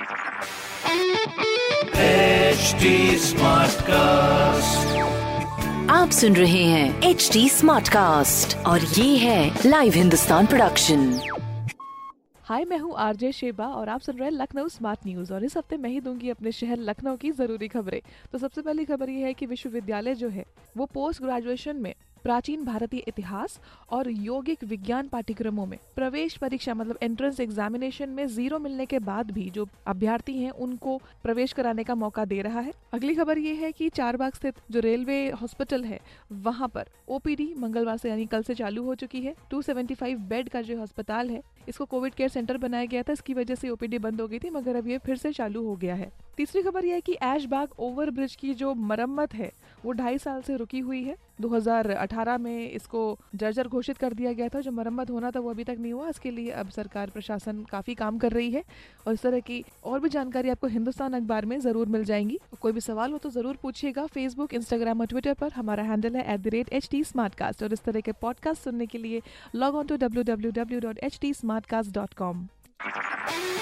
HD Smartcast, आप सुन रहे हैं HD Smartcast और ये है लाइव हिंदुस्तान प्रोडक्शन। हाय, मैं हूँ आरजे शेबा और आप सुन रहे हैं लखनऊ स्मार्ट न्यूज़ और इस हफ्ते मैं ही दूंगी अपने शहर लखनऊ की जरूरी खबरें। तो सबसे पहली खबर ये है कि विश्वविद्यालय जो है वो पोस्ट ग्रेजुएशन में प्राचीन भारतीय इतिहास और यौगिक विज्ञान पाठ्यक्रमों में प्रवेश परीक्षा मतलब एंट्रेंस एग्जामिनेशन में 0 मिलने के बाद भी जो अभ्यर्थी हैं उनको प्रवेश कराने का मौका दे रहा है। अगली खबर ये है कि चारबाग स्थित जो रेलवे हॉस्पिटल है वहाँ पर ओपीडी मंगलवार से यानी कल से चालू हो चुकी है। 275 बेड का जो अस्पताल है इसको कोविड केयर सेंटर बनाया गया था, इसकी वजह से ओपीडी बंद हो गई थी, मगर अब ये फिर से चालू हो गया है। तीसरी खबर यह है कि ऐशबाग ओवरब्रिज की जो मरम्मत है वो 2.5 साल से रुकी हुई है। 2018 में इसको जर्जर घोषित कर दिया गया था, जो मरम्मत होना था वो अभी तक नहीं हुआ। इसके लिए अब सरकार प्रशासन काफ़ी काम कर रही है और इस तरह की और भी जानकारी आपको हिंदुस्तान अखबार में ज़रूर मिल जाएंगी। कोई भी सवाल हो तो ज़रूर पूछिएगा। फेसबुक, इंस्टाग्राम और ट्विटर पर हमारा हैंडल है @HT Smartcast और इस तरह के पॉडकास्ट सुनने के लिए लॉग ऑन टू www.htsmartcast.com।